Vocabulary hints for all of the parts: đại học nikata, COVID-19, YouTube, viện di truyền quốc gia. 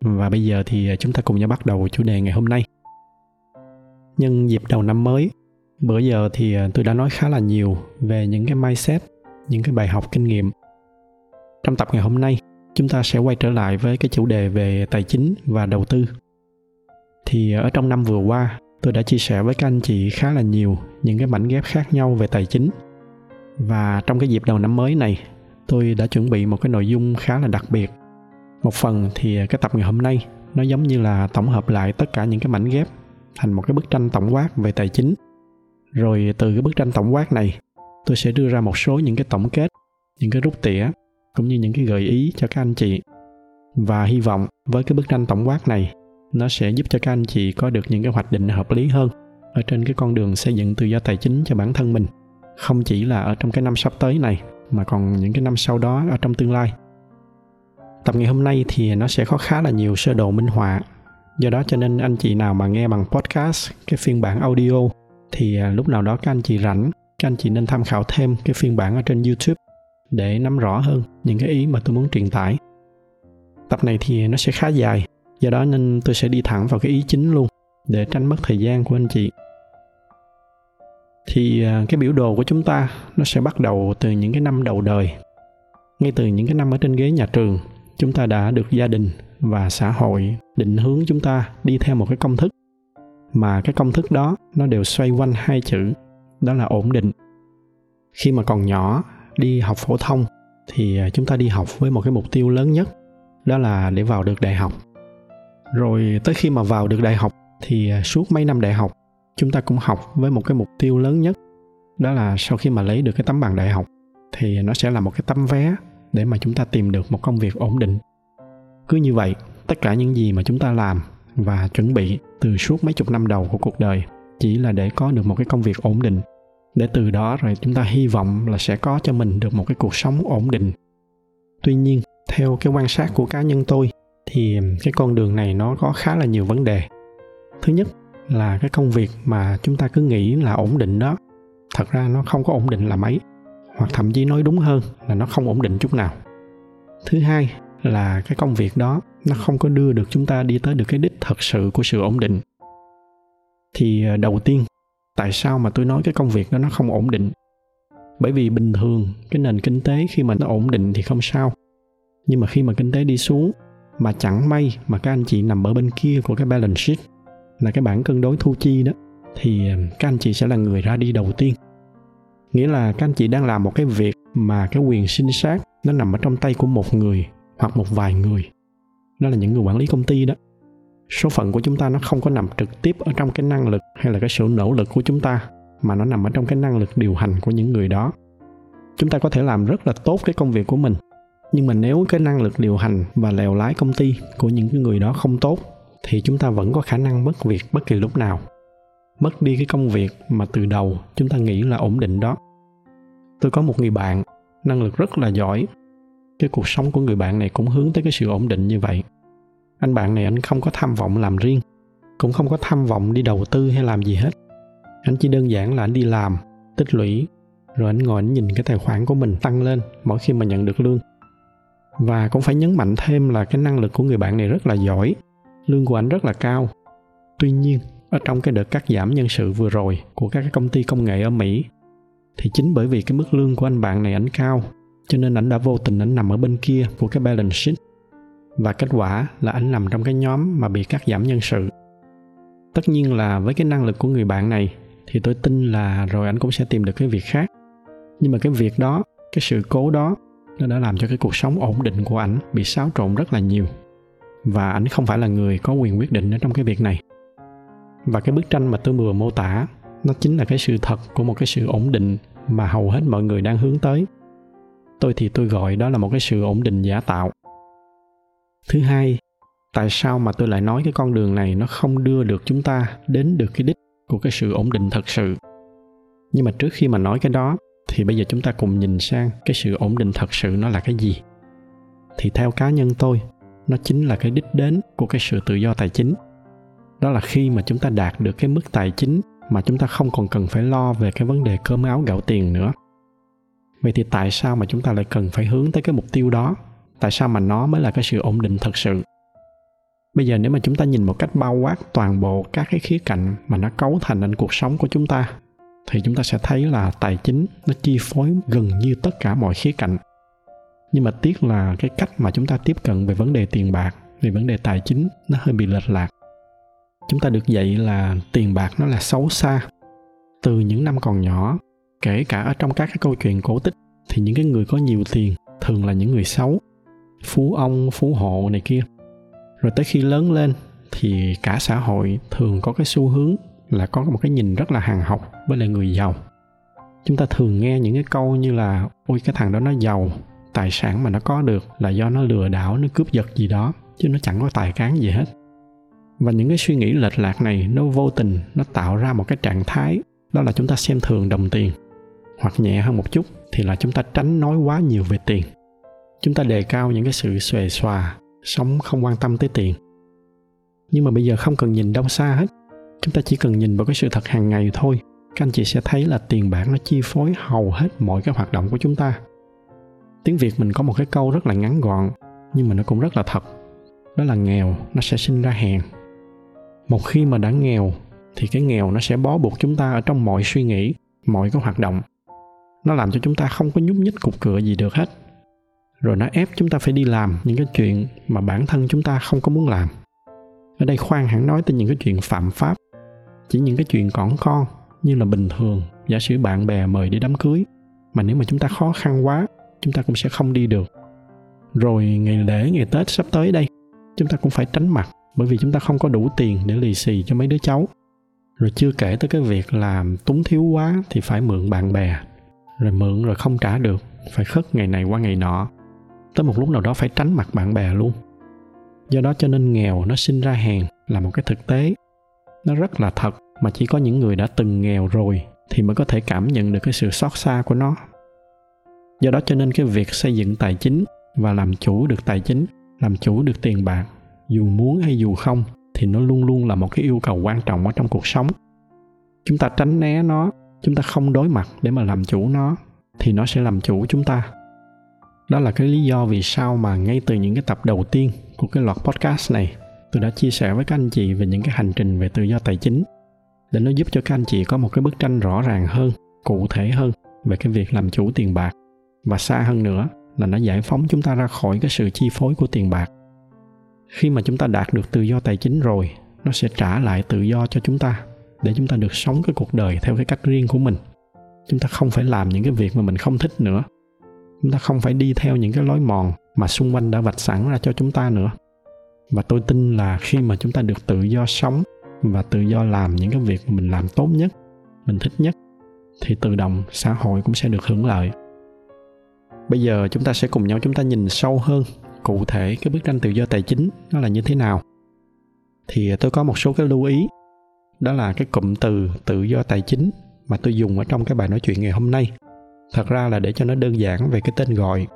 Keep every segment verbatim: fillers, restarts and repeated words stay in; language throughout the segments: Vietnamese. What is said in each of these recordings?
và bây giờ thì chúng ta cùng nhau bắt đầu chủ đề ngày hôm nay. Nhân dịp đầu năm mới, bữa giờ thì tôi đã nói khá là nhiều về những cái mindset, những cái bài học kinh nghiệm. Trong tập ngày hôm nay, chúng ta sẽ quay trở lại với cái chủ đề về tài chính và đầu tư. Thì ở trong năm vừa qua, tôi đã chia sẻ với các anh chị khá là nhiều những cái mảnh ghép khác nhau về tài chính. Và trong cái dịp đầu năm mới này, tôi đã chuẩn bị một cái nội dung khá là đặc biệt. Một phần thì cái tập ngày hôm nay nó giống như là tổng hợp lại tất cả những cái mảnh ghép thành một cái bức tranh tổng quát về tài chính. Rồi từ cái bức tranh tổng quát này, tôi sẽ đưa ra một số những cái tổng kết, những cái rút tỉa, cũng như những cái gợi ý cho các anh chị. Và hy vọng với cái bức tranh tổng quát này, nó sẽ giúp cho các anh chị có được những cái hoạch định hợp lý hơn ở trên cái con đường xây dựng tự do tài chính cho bản thân mình. Không chỉ là ở trong cái năm sắp tới này, mà còn những cái năm sau đó ở trong tương lai. Tập ngày hôm nay thì nó sẽ có khá là nhiều sơ đồ minh họa. Do đó cho nên anh chị nào mà nghe bằng podcast, cái phiên bản audio, thì lúc nào đó các anh chị rảnh, các anh chị nên tham khảo thêm cái phiên bản ở trên YouTube để nắm rõ hơn những cái ý mà tôi muốn truyền tải. Tập này thì nó sẽ khá dài, do đó nên tôi sẽ đi thẳng vào cái ý chính luôn để tránh mất thời gian của anh chị. Thì cái biểu đồ của chúng ta nó sẽ bắt đầu từ những cái năm đầu đời. Ngay từ những cái năm ở trên ghế nhà trường, chúng ta đã được gia đình và xã hội định hướng chúng ta đi theo một cái công thức, mà cái công thức đó nó đều xoay quanh hai chữ, đó là ổn định. Khi mà còn nhỏ, đi học phổ thông thì chúng ta đi học với một cái mục tiêu lớn nhất, đó là để vào được đại học. Rồi tới khi mà vào được đại học thì suốt mấy năm đại học, chúng ta cũng học với một cái mục tiêu lớn nhất, đó là sau khi mà lấy được cái tấm bằng đại học thì nó sẽ là một cái tấm vé để mà chúng ta tìm được một công việc ổn định. Cứ như vậy, tất cả những gì mà chúng ta làm và chuẩn bị từ suốt mấy chục năm đầu của cuộc đời chỉ là để có được một cái công việc ổn định, để từ đó rồi chúng ta hy vọng là sẽ có cho mình được một cái cuộc sống ổn định. Tuy nhiên, theo cái quan sát của cá nhân tôi, thì cái con đường này nó có khá là nhiều vấn đề. Thứ nhất là cái công việc mà chúng ta cứ nghĩ là ổn định đó, thật ra nó không có ổn định là mấy, hoặc thậm chí nói đúng hơn là nó không ổn định chút nào. Thứ hai là cái công việc đó nó không có đưa được chúng ta đi tới được cái đích thật sự của sự ổn định. Thì đầu tiên, tại sao mà tôi nói cái công việc đó nó không ổn định? Bởi vì bình thường cái nền kinh tế khi mà nó ổn định thì không sao. Nhưng mà khi mà kinh tế đi xuống, mà chẳng may mà các anh chị nằm ở bên kia của cái balance sheet, là cái bảng cân đối thu chi đó, thì các anh chị sẽ là người ra đi đầu tiên. Nghĩa là các anh chị đang làm một cái việc mà cái quyền sinh sát nó nằm ở trong tay của một người hoặc một vài người. Đó là những người quản lý công ty đó. Số phận của chúng ta nó không có nằm trực tiếp ở trong cái năng lực hay là cái sự nỗ lực của chúng ta, mà nó nằm ở trong cái năng lực điều hành của những người đó. Chúng ta có thể làm rất là tốt cái công việc của mình, nhưng mà nếu cái năng lực điều hành và lèo lái công ty của những cái người đó không tốt, thì chúng ta vẫn có khả năng mất việc bất kỳ lúc nào. Mất đi cái công việc mà từ đầu chúng ta nghĩ là ổn định đó. Tôi có một người bạn, năng lực rất là giỏi. Cái cuộc sống của người bạn này cũng hướng tới cái sự ổn định như vậy. Anh bạn này anh không có tham vọng làm riêng, cũng không có tham vọng đi đầu tư hay làm gì hết. Anh chỉ đơn giản là anh đi làm, tích lũy, rồi anh ngồi anh nhìn cái tài khoản của mình tăng lên mỗi khi mà nhận được lương. Và cũng phải nhấn mạnh thêm là cái năng lực của người bạn này rất là giỏi, lương của anh rất là cao. Tuy nhiên, ở trong cái đợt cắt giảm nhân sự vừa rồi của các cái công ty công nghệ ở Mỹ, thì chính bởi vì cái mức lương của anh bạn này ảnh cao, cho nên ảnh đã vô tình ảnh nằm ở bên kia của cái balance sheet. Và kết quả là ảnh nằm trong cái nhóm mà bị cắt giảm nhân sự. Tất nhiên là với cái năng lực của người bạn này, thì tôi tin là rồi ảnh cũng sẽ tìm được cái việc khác. Nhưng mà cái việc đó, cái sự cố đó, nó đã làm cho cái cuộc sống ổn định của ảnh bị xáo trộn rất là nhiều. Và ảnh không phải là người có quyền quyết định ở trong cái việc này. Và cái bức tranh mà tôi vừa mô tả, nó chính là cái sự thật của một cái sự ổn định mà hầu hết mọi người đang hướng tới. Tôi thì tôi gọi đó là một cái sự ổn định giả tạo. Thứ hai, Tại sao mà tôi lại nói cái con đường này nó không đưa được chúng ta đến được cái đích của cái sự ổn định thật sự? Nhưng mà trước khi mà nói cái đó, thì bây giờ chúng ta cùng nhìn sang cái sự ổn định thật sự nó là cái gì? Thì theo cá nhân tôi, nó chính là cái đích đến của cái sự tự do tài chính. Đó là khi mà chúng ta đạt được cái mức tài chính mà chúng ta không còn cần phải lo về cái vấn đề cơm áo gạo tiền nữa. Vậy thì tại sao mà chúng ta lại cần phải hướng tới cái mục tiêu đó? Tại sao mà nó mới là cái sự ổn định thật sự? Bây giờ nếu mà chúng ta nhìn một cách bao quát toàn bộ các cái khía cạnh mà nó cấu thành nên cuộc sống của chúng ta, thì chúng ta sẽ thấy là tài chính nó chi phối gần như tất cả mọi khía cạnh. Nhưng mà tiếc là cái cách mà chúng ta tiếp cận về vấn đề tiền bạc, về vấn đề tài chính nó hơi bị lệch lạc. Chúng ta được dạy là tiền bạc nó là xấu xa. Từ những năm còn nhỏ, kể cả ở trong các cái câu chuyện cổ tích, thì những cái người có nhiều tiền thường là những người xấu, phú ông, phú hộ này kia. Rồi tới khi lớn lên thì cả xã hội thường có cái xu hướng là có một cái nhìn rất là hằn học với lại người giàu. Chúng ta thường nghe những cái câu như là ôi cái thằng đó nó giàu, tài sản mà nó có được là do nó lừa đảo, nó cướp giật gì đó, chứ nó chẳng có tài cán gì hết. Và những cái suy nghĩ lệch lạc này nó vô tình, nó tạo ra một cái trạng thái đó là chúng ta xem thường đồng tiền. Hoặc nhẹ hơn một chút thì là chúng ta tránh nói quá nhiều về tiền. Chúng ta đề cao những cái sự xuề xòa, sống không quan tâm tới tiền. Nhưng mà bây giờ không cần nhìn đâu xa hết. Chúng ta chỉ cần nhìn vào cái sự thật hàng ngày thôi. Các anh chị sẽ thấy là tiền bạc nó chi phối hầu hết mọi cái hoạt động của chúng ta. Tiếng Việt mình có một cái câu rất là ngắn gọn, nhưng mà nó cũng rất là thật. Đó là nghèo nó sẽ sinh ra hèn. Một khi mà đã nghèo thì cái nghèo nó sẽ bó buộc chúng ta ở trong mọi suy nghĩ, mọi cái hoạt động. Nó làm cho chúng ta không có nhúc nhích cục cựa gì được hết. Rồi nó ép chúng ta phải đi làm những cái chuyện mà bản thân chúng ta không có muốn làm. Ở đây khoan hẳn nói tới những cái chuyện phạm pháp, chỉ những cái chuyện cỏn con như là bình thường, giả sử bạn bè mời đi đám cưới, mà nếu mà chúng ta khó khăn quá, chúng ta cũng sẽ không đi được. Rồi ngày lễ, ngày Tết sắp tới đây, chúng ta cũng phải tránh mặt bởi vì chúng ta không có đủ tiền để lì xì cho mấy đứa cháu. Rồi chưa kể tới cái việc là túng thiếu quá thì phải mượn bạn bè, rồi mượn rồi không trả được, phải khất ngày này qua ngày nọ. Tới một lúc nào đó phải tránh mặt bạn bè luôn. Do đó cho nên nghèo nó sinh ra hèn là một cái thực tế. Nó rất là thật mà chỉ có những người đã từng nghèo rồi thì mới có thể cảm nhận được cái sự xót xa của nó. Do đó cho nên cái việc xây dựng tài chính và làm chủ được tài chính, làm chủ được tiền bạc, dù muốn hay dù không, thì nó luôn luôn là một cái yêu cầu quan trọng ở trong cuộc sống. Chúng ta tránh né nó, chúng ta không đối mặt để mà làm chủ nó, thì nó sẽ làm chủ chúng ta. Đó là cái lý do vì sao mà ngay từ những cái tập đầu tiên của cái loạt podcast này, tôi đã chia sẻ với các anh chị về những cái hành trình về tự do tài chính, để nó giúp cho các anh chị có một cái bức tranh rõ ràng hơn, cụ thể hơn về cái việc làm chủ tiền bạc. Và xa hơn nữa là nó giải phóng chúng ta ra khỏi cái sự chi phối của tiền bạc. Khi mà chúng ta đạt được tự do tài chính rồi, nó sẽ trả lại tự do cho chúng ta, để chúng ta được sống cái cuộc đời theo cái cách riêng của mình. Chúng ta không phải làm những cái việc mà mình không thích nữa. Chúng ta không phải đi theo những cái lối mòn mà xung quanh đã vạch sẵn ra cho chúng ta nữa. Và tôi tin là khi mà chúng ta được tự do sống và tự do làm những cái việc mà mình làm tốt nhất, mình thích nhất, thì tự động xã hội cũng sẽ được hưởng lợi. Bây giờ chúng ta sẽ cùng nhau chúng ta nhìn sâu hơn cụ thể cái bức tranh tự do tài chính nó là như thế nào. Thì tôi có một số cái lưu ý. Đó là cái cụm từ tự do tài chính mà tôi dùng ở trong cái bài nói chuyện ngày hôm nay. Thật ra là để cho nó đơn giản về cái tên gọi.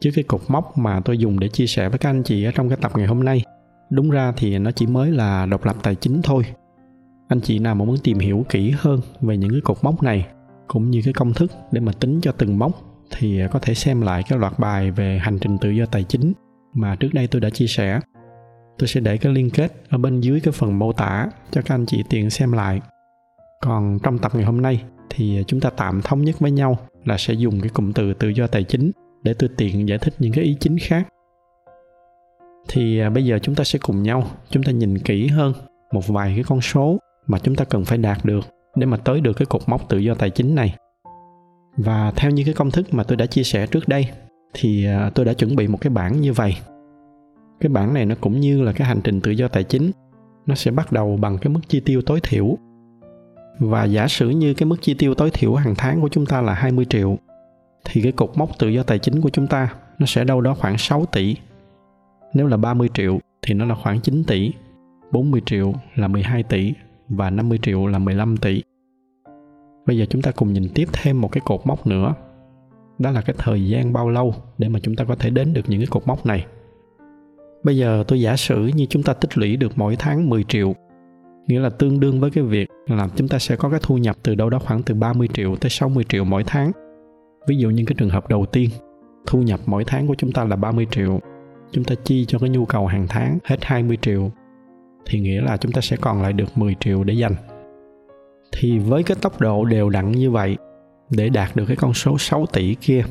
Chứ cái cột mốc mà tôi dùng để chia sẻ với các anh chị ở trong cái tập ngày hôm nay, đúng ra thì nó chỉ mới là độc lập tài chính thôi. Anh chị nào mà muốn tìm hiểu kỹ hơn về những cái cột mốc này, cũng như cái công thức để mà tính cho từng mốc, thì có thể xem lại cái loạt bài về hành trình tự do tài chính mà trước đây tôi đã chia sẻ. Tôi sẽ để cái liên kết ở bên dưới cái phần mô tả cho các anh chị tiện xem lại. Còn trong tập ngày hôm nay thì chúng ta tạm thống nhất với nhau là sẽ dùng cái cụm từ tự do tài chính để tôi tiện giải thích những cái ý chính khác. Thì bây giờ chúng ta sẽ cùng nhau, chúng ta nhìn kỹ hơn một vài cái con số mà chúng ta cần phải đạt được để mà tới được cái cột mốc tự do tài chính này. Và theo như cái công thức mà tôi đã chia sẻ trước đây, thì tôi đã chuẩn bị một cái bảng như vậy. Cái bảng này nó cũng như là cái hành trình tự do tài chính. Nó sẽ bắt đầu bằng cái mức chi tiêu tối thiểu. Và giả sử như cái mức chi tiêu tối thiểu hàng tháng của chúng ta là hai mươi triệu, thì cái cột mốc tự do tài chính của chúng ta nó sẽ đâu đó khoảng sáu tỷ. Nếu là ba mươi triệu thì nó là khoảng chín tỷ, bốn mươi triệu là mười hai tỷ và năm mươi triệu là mười lăm tỷ. Bây giờ chúng ta cùng nhìn tiếp thêm một cái cột mốc nữa. Đó là cái thời gian bao lâu để mà chúng ta có thể đến được những cái cột mốc này. Bây giờ tôi giả sử như chúng ta tích lũy được mỗi tháng mười triệu, nghĩa là tương đương với cái việc là chúng ta sẽ có cái thu nhập từ đâu đó khoảng từ ba mươi triệu tới sáu mươi triệu mỗi tháng. Ví dụ như cái trường hợp đầu tiên, thu nhập mỗi tháng của chúng ta là ba mươi triệu, chúng ta chi cho cái nhu cầu hàng tháng hết hai mươi triệu, thì nghĩa là chúng ta sẽ còn lại được mười triệu để dành. Thì với cái tốc độ đều đặn như vậy, để đạt được cái con số sáu tỷ kia,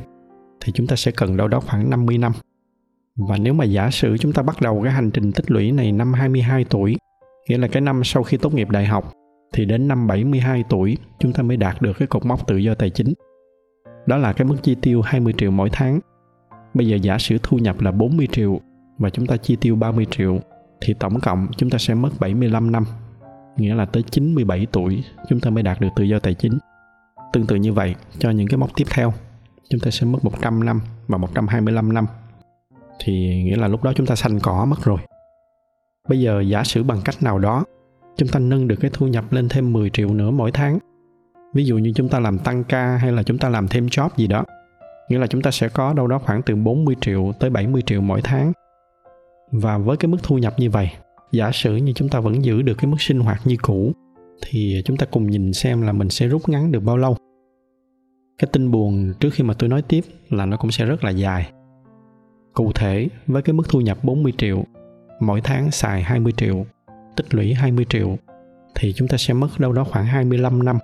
thì chúng ta sẽ cần đâu đó khoảng năm mươi năm. Và nếu mà giả sử chúng ta bắt đầu cái hành trình tích lũy này năm hai mươi hai tuổi, nghĩa là cái năm sau khi tốt nghiệp đại học, thì đến năm bảy mươi hai tuổi chúng ta mới đạt được cái cột mốc tự do tài chính. Đó là cái mức chi tiêu hai mươi triệu mỗi tháng. Bây giờ giả sử thu nhập là bốn mươi triệu và chúng ta chi tiêu ba mươi triệu, thì tổng cộng chúng ta sẽ mất bảy mươi lăm năm, nghĩa là tới chín mươi bảy tuổi chúng ta mới đạt được tự do tài chính. Tương tự như vậy, cho những cái mốc tiếp theo, chúng ta sẽ mất một trăm năm và một trăm hai mươi lăm năm. Thì nghĩa là lúc đó chúng ta xanh cỏ mất rồi. Bây giờ giả sử bằng cách nào đó, chúng ta nâng được cái thu nhập lên thêm mười triệu nữa mỗi tháng. Ví dụ như chúng ta làm tăng ca hay là chúng ta làm thêm job gì đó. Nghĩa là chúng ta sẽ có đâu đó khoảng từ bốn mươi triệu tới bảy mươi triệu mỗi tháng. Và với cái mức thu nhập như vậy, giả sử như chúng ta vẫn giữ được cái mức sinh hoạt như cũ, thì chúng ta cùng nhìn xem là mình sẽ rút ngắn được bao lâu. Cái tin buồn trước khi mà tôi nói tiếp là nó cũng sẽ rất là dài. Cụ thể, với cái mức thu nhập bốn mươi triệu, mỗi tháng xài hai mươi triệu, tích lũy hai mươi triệu, thì chúng ta sẽ mất đâu đó khoảng hai mươi lăm năm.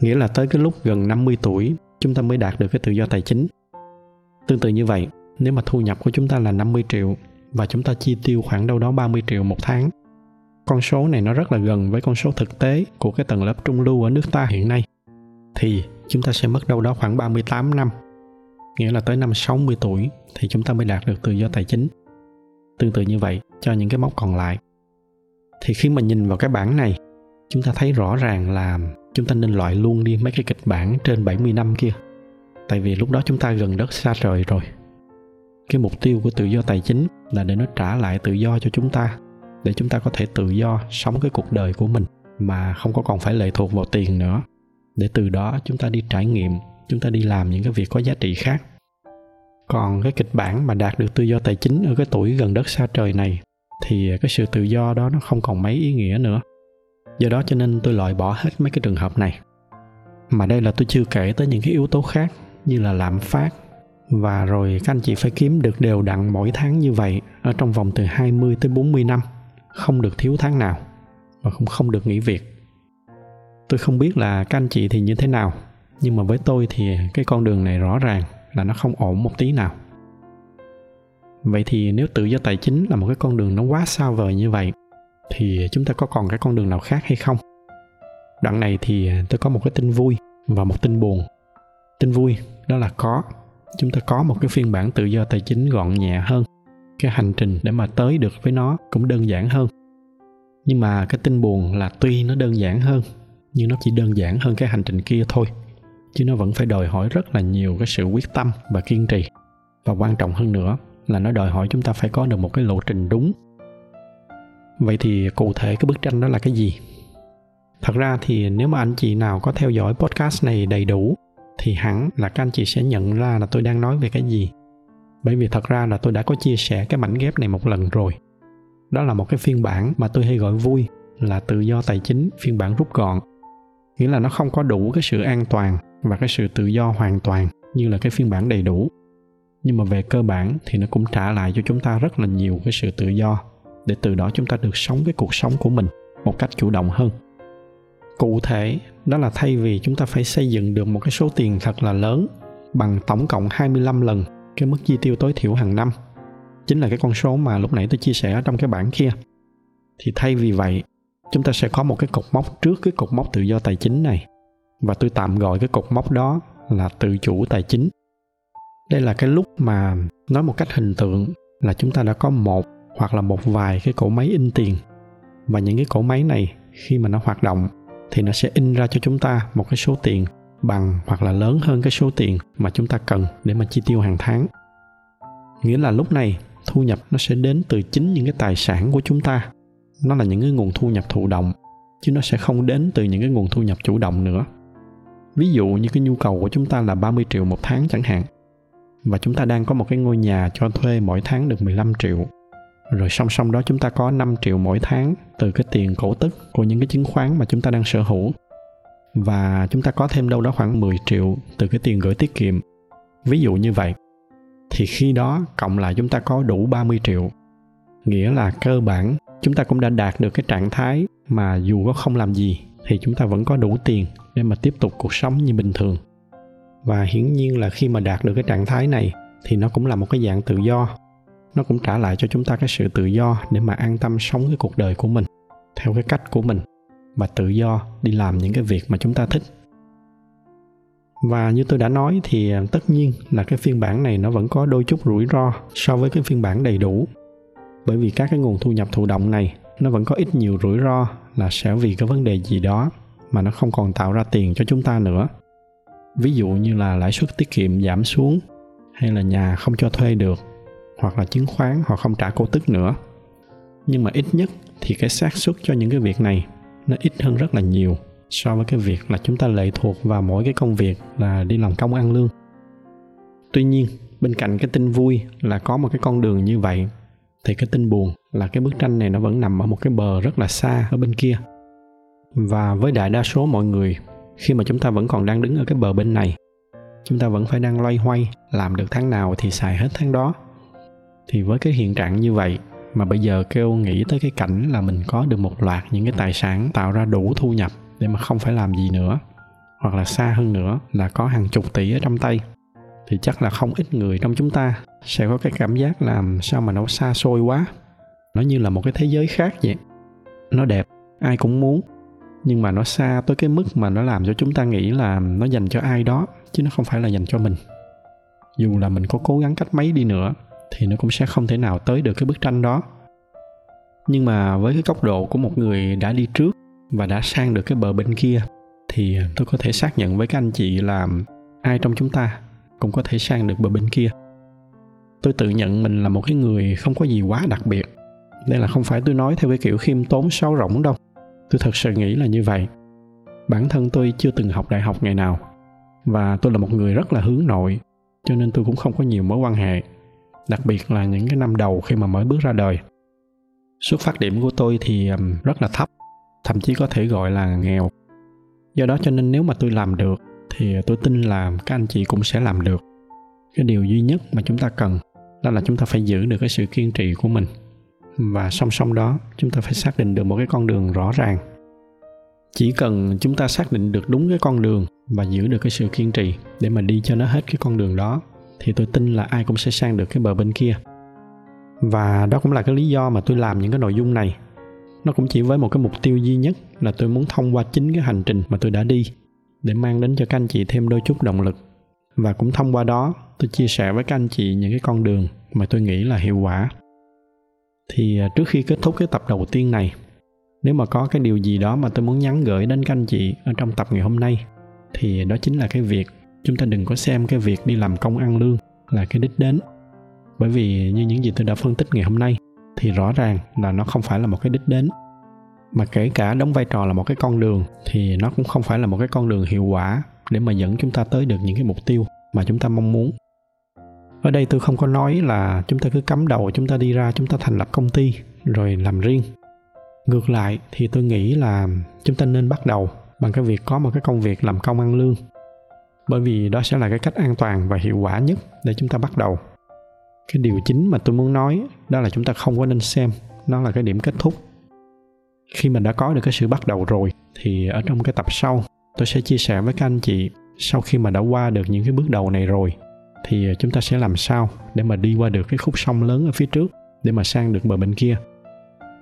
Nghĩa là tới cái lúc gần năm mươi tuổi, chúng ta mới đạt được cái tự do tài chính. Tương tự như vậy, nếu mà thu nhập của chúng ta là năm mươi triệu và chúng ta chi tiêu khoảng đâu đó ba mươi triệu một tháng, con số này nó rất là gần với con số thực tế của cái tầng lớp trung lưu ở nước ta hiện nay, thì chúng ta sẽ mất đâu đó khoảng ba mươi tám năm. Nghĩa là tới năm sáu mươi tuổi thì chúng ta mới đạt được tự do tài chính. Tương tự như vậy cho những cái mốc còn lại. Thì khi mà nhìn vào cái bảng này, chúng ta thấy rõ ràng là chúng ta nên loại luôn đi mấy cái kịch bản trên bảy mươi năm kia. Tại vì lúc đó chúng ta gần đất xa trời rồi. Cái mục tiêu của tự do tài chính là để nó trả lại tự do cho chúng ta, để chúng ta có thể tự do sống cái cuộc đời của mình mà không có còn phải lệ thuộc vào tiền nữa. Để từ đó chúng ta đi trải nghiệm, chúng ta đi làm những cái việc có giá trị khác. Còn cái kịch bản mà đạt được tự do tài chính ở cái tuổi gần đất xa trời này, thì cái sự tự do đó nó không còn mấy ý nghĩa nữa. Do đó cho nên tôi loại bỏ hết mấy cái trường hợp này. Mà đây là tôi chưa kể tới những cái yếu tố khác như là lạm phát. Và rồi các anh chị phải kiếm được đều đặn mỗi tháng như vậy ở trong vòng từ hai mươi tới bốn mươi năm, không được thiếu tháng nào và cũng không được nghỉ việc. Tôi không biết là các anh chị thì như thế nào, nhưng mà với tôi thì cái con đường này rõ ràng là nó không ổn một tí nào. Vậy thì nếu tự do tài chính là một cái con đường nó quá xa vời như vậy, thì chúng ta có còn cái con đường nào khác hay không? Đoạn này thì tôi có một cái tin vui và một tin buồn. Tin vui đó là có, chúng ta có một cái phiên bản tự do tài chính gọn nhẹ hơn. Cái hành trình để mà tới được với nó cũng đơn giản hơn. Nhưng mà cái tin buồn là tuy nó đơn giản hơn, nhưng nó chỉ đơn giản hơn cái hành trình kia thôi. Chứ nó vẫn phải đòi hỏi rất là nhiều cái sự quyết tâm và kiên trì. Và quan trọng hơn nữa là nó đòi hỏi chúng ta phải có được một cái lộ trình đúng. Vậy thì cụ thể cái bức tranh đó là cái gì? Thật ra thì nếu mà anh chị nào có theo dõi podcast này đầy đủ, thì hẳn là các anh chị sẽ nhận ra là tôi đang nói về cái gì. Bởi vì thật ra là tôi đã có chia sẻ cái mảnh ghép này một lần rồi. Đó là một cái phiên bản mà tôi hay gọi vui là tự do tài chính phiên bản rút gọn. Nghĩa là nó không có đủ cái sự an toàn và cái sự tự do hoàn toàn như là cái phiên bản đầy đủ. Nhưng mà về cơ bản thì nó cũng trả lại cho chúng ta rất là nhiều cái sự tự do, để từ đó chúng ta được sống cái cuộc sống của mình một cách chủ động hơn. Cụ thể, đó là thay vì chúng ta phải xây dựng được một cái số tiền thật là lớn bằng tổng cộng hai mươi lăm lần cái mức chi tiêu tối thiểu hàng năm, chính là cái con số mà lúc nãy tôi chia sẻ ở trong cái bảng kia, thì thay vì vậy, chúng ta sẽ có một cái cột mốc trước cái cột mốc tự do tài chính này, và tôi tạm gọi cái cột mốc đó là tự chủ tài chính. Đây là cái lúc mà nói một cách hình tượng là chúng ta đã có một hoặc là một vài cái cỗ máy in tiền, và những cái cỗ máy này khi mà nó hoạt động thì nó sẽ in ra cho chúng ta một cái số tiền bằng hoặc là lớn hơn cái số tiền mà chúng ta cần để mà chi tiêu hàng tháng. Nghĩa là lúc này thu nhập nó sẽ đến từ chính những cái tài sản của chúng ta. Nó là những cái nguồn thu nhập thụ động, chứ nó sẽ không đến từ những cái nguồn thu nhập chủ động nữa. Ví dụ như cái nhu cầu của chúng ta là ba mươi triệu một tháng chẳng hạn, và chúng ta đang có một cái ngôi nhà cho thuê mỗi tháng được mười lăm triệu. Rồi song song đó chúng ta có năm triệu mỗi tháng từ cái tiền cổ tức của những cái chứng khoán mà chúng ta đang sở hữu. Và chúng ta có thêm đâu đó khoảng mười triệu từ cái tiền gửi tiết kiệm. Ví dụ như vậy. Thì khi đó cộng lại chúng ta có đủ ba mươi triệu. Nghĩa là cơ bản chúng ta cũng đã đạt được cái trạng thái mà dù có không làm gì thì chúng ta vẫn có đủ tiền để mà tiếp tục cuộc sống như bình thường. Và hiển nhiên là khi mà đạt được cái trạng thái này thì nó cũng là một cái dạng tự do. Nó cũng trả lại cho chúng ta cái sự tự do để mà an tâm sống cái cuộc đời của mình theo cái cách của mình, và tự do đi làm những cái việc mà chúng ta thích. Và như tôi đã nói thì tất nhiên là cái phiên bản này nó vẫn có đôi chút rủi ro so với cái phiên bản đầy đủ. Bởi vì các cái nguồn thu nhập thụ động này nó vẫn có ít nhiều rủi ro là sẽ vì cái vấn đề gì đó mà nó không còn tạo ra tiền cho chúng ta nữa. Ví dụ như là lãi suất tiết kiệm giảm xuống, hay là nhà không cho thuê được, hoặc là chứng khoán họ không trả cổ tức nữa. Nhưng mà ít nhất thì cái xác suất cho những cái việc này nó ít hơn rất là nhiều so với cái việc là chúng ta lệ thuộc vào mỗi cái công việc là đi làm công ăn lương. Tuy nhiên, bên cạnh cái tin vui là có một cái con đường như vậy, thì cái tin buồn là cái bức tranh này nó vẫn nằm ở một cái bờ rất là xa ở bên kia. Và với đại đa số mọi người, khi mà chúng ta vẫn còn đang đứng ở cái bờ bên này, chúng ta vẫn phải đang loay hoay làm được tháng nào thì xài hết tháng đó. Thì với cái hiện trạng như vậy mà bây giờ kêu nghĩ tới cái cảnh là mình có được một loạt những cái tài sản tạo ra đủ thu nhập để mà không phải làm gì nữa, hoặc là xa hơn nữa là có hàng chục tỷ ở trong tay, thì chắc là không ít người trong chúng ta sẽ có cái cảm giác làm sao mà nó xa xôi quá. Nó như là một cái thế giới khác vậy. Nó đẹp, ai cũng muốn, nhưng mà nó xa tới cái mức mà nó làm cho chúng ta nghĩ là nó dành cho ai đó, chứ nó không phải là dành cho mình. Dù là mình có cố gắng cách mấy đi nữa thì nó cũng sẽ không thể nào tới được cái bức tranh đó. Nhưng mà với cái góc độ của một người đã đi trước và đã sang được cái bờ bên kia, thì tôi có thể xác nhận với các anh chị là ai trong chúng ta cũng có thể sang được bờ bên kia. Tôi tự nhận mình là một cái người không có gì quá đặc biệt. Đây là không phải tôi nói theo cái kiểu khiêm tốn sáo rỗng đâu. Tôi thật sự nghĩ là như vậy. Bản thân tôi chưa từng học đại học ngày nào, và tôi là một người rất là hướng nội, cho nên tôi cũng không có nhiều mối quan hệ, đặc biệt là những cái năm đầu khi mà mới bước ra đời. Xuất phát điểm của tôi thì rất là thấp, thậm chí có thể gọi là nghèo. Do đó cho nên nếu mà tôi làm được thì tôi tin là các anh chị cũng sẽ làm được. Cái điều duy nhất mà chúng ta cần đó là chúng ta phải giữ được cái sự kiên trì của mình, và song song đó chúng ta phải xác định được một cái con đường rõ ràng. Chỉ cần chúng ta xác định được đúng cái con đường và giữ được cái sự kiên trì để mà đi cho nó hết cái con đường đó, thì tôi tin là ai cũng sẽ sang được cái bờ bên kia. Và đó cũng là cái lý do mà tôi làm những cái nội dung này. Nó cũng chỉ với một cái mục tiêu duy nhất là tôi muốn thông qua chính cái hành trình mà tôi đã đi để mang đến cho các anh chị thêm đôi chút động lực. Và cũng thông qua đó tôi chia sẻ với các anh chị những cái con đường mà tôi nghĩ là hiệu quả. Thì trước khi kết thúc cái tập đầu tiên này, nếu mà có cái điều gì đó mà tôi muốn nhắn gửi đến các anh chị ở trong tập ngày hôm nay, thì đó chính là cái việc chúng ta đừng có xem cái việc đi làm công ăn lương là cái đích đến. Bởi vì như những gì tôi đã phân tích ngày hôm nay thì rõ ràng là nó không phải là một cái đích đến. Mà kể cả đóng vai trò là một cái con đường thì nó cũng không phải là một cái con đường hiệu quả để mà dẫn chúng ta tới được những cái mục tiêu mà chúng ta mong muốn. Ở đây tôi không có nói là chúng ta cứ cắm đầu chúng ta đi ra chúng ta thành lập công ty rồi làm riêng. Ngược lại thì tôi nghĩ là chúng ta nên bắt đầu bằng cái việc có một cái công việc làm công ăn lương. Bởi vì đó sẽ là cái cách an toàn và hiệu quả nhất để chúng ta bắt đầu. Cái điều chính mà tôi muốn nói đó là chúng ta không có nên xem nó là cái điểm kết thúc. Khi mình đã có được cái sự bắt đầu rồi thì ở trong cái tập sau tôi sẽ chia sẻ với các anh chị sau khi mà đã qua được những cái bước đầu này rồi thì chúng ta sẽ làm sao để mà đi qua được cái khúc sông lớn ở phía trước để mà sang được bờ bên kia.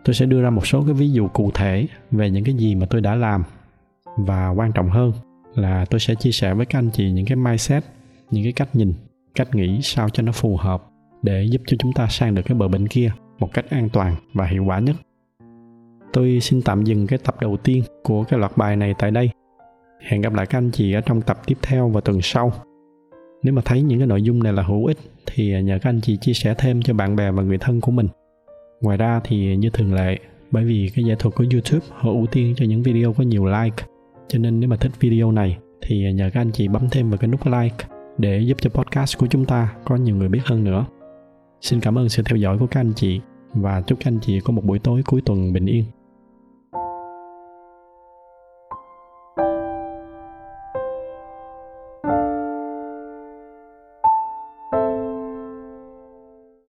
Tôi sẽ đưa ra một số cái ví dụ cụ thể về những cái gì mà tôi đã làm, và quan trọng hơn là tôi sẽ chia sẻ với các anh chị những cái mindset, những cái cách nhìn, cách nghĩ sao cho nó phù hợp để giúp cho chúng ta sang được cái bờ bên kia một cách an toàn và hiệu quả nhất. Tôi xin tạm dừng cái tập đầu tiên của cái loạt bài này tại đây. Hẹn gặp lại các anh chị ở trong tập tiếp theo vào tuần sau. Nếu mà thấy những cái nội dung này là hữu ích thì nhờ các anh chị chia sẻ thêm cho bạn bè và người thân của mình. Ngoài ra thì như thường lệ, bởi vì cái giải thuật của YouTube họ ưu tiên cho những video có nhiều like, cho nên nếu mà thích video này thì nhờ các anh chị bấm thêm vào cái nút like để giúp cho podcast của chúng ta có nhiều người biết hơn nữa. Xin cảm ơn sự theo dõi của các anh chị và chúc các anh chị có một buổi tối cuối tuần bình yên.